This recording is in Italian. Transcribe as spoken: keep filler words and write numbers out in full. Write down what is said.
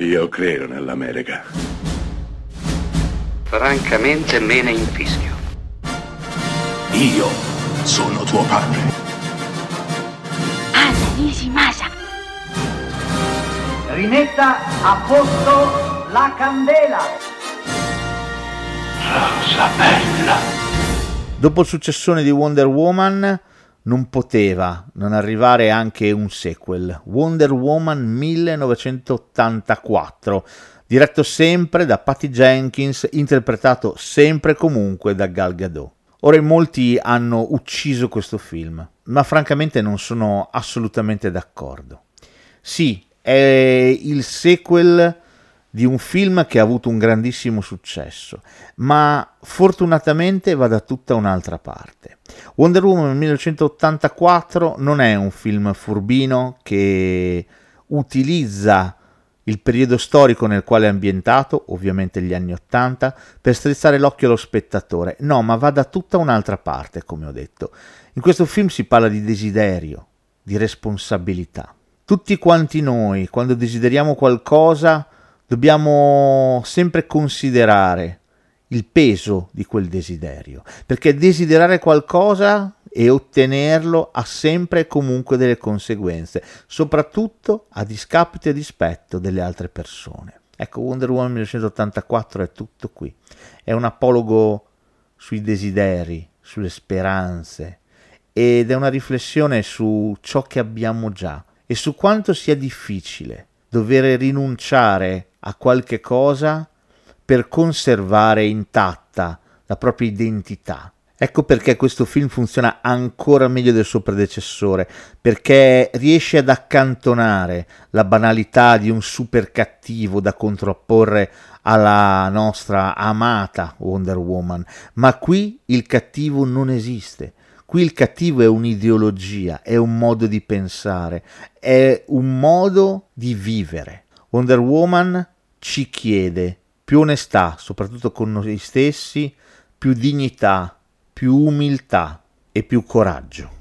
Io credo nell'America. Francamente me ne infischio. Io sono tuo padre. Anna Nishimasa. Rimetta a posto la candela. Rosa bella. Dopo il successone di Wonder Woman non poteva non arrivare anche un sequel, Wonder Woman millenovecentottantaquattro, diretto sempre da Patty Jenkins, interpretato sempre e comunque da Gal Gadot. Ora in molti hanno ucciso questo film, ma francamente non sono assolutamente d'accordo. Sì, è il sequel di un film che ha avuto un grandissimo successo, ma fortunatamente va da tutta un'altra parte. Wonder Woman millenovecentottantaquattro non è un film furbino che utilizza il periodo storico nel quale è ambientato, ovviamente gli anni ottanta, per strizzare l'occhio allo spettatore. No, ma va da tutta un'altra parte, come ho detto. In questo film si parla di desiderio, di responsabilità. Tutti quanti noi, quando desideriamo qualcosa, dobbiamo sempre considerare il peso di quel desiderio, perché desiderare qualcosa e ottenerlo ha sempre e comunque delle conseguenze, soprattutto a discapito e dispetto delle altre persone. Ecco, Wonder Woman millenovecentottantaquattro è tutto qui, è un apologo sui desideri, sulle speranze, ed è una riflessione su ciò che abbiamo già e su quanto sia difficile dover rinunciare a qualche cosa per conservare intatta la propria identità. Ecco perché questo film funziona ancora meglio del suo predecessore, perché riesce ad accantonare la banalità di un super cattivo da contrapporre alla nostra amata Wonder Woman, ma qui il cattivo non esiste. Qui il cattivo è un'ideologia, è un modo di pensare, è un modo di vivere. Wonder Woman ci chiede più onestà, soprattutto con noi stessi, più dignità, più umiltà e più coraggio.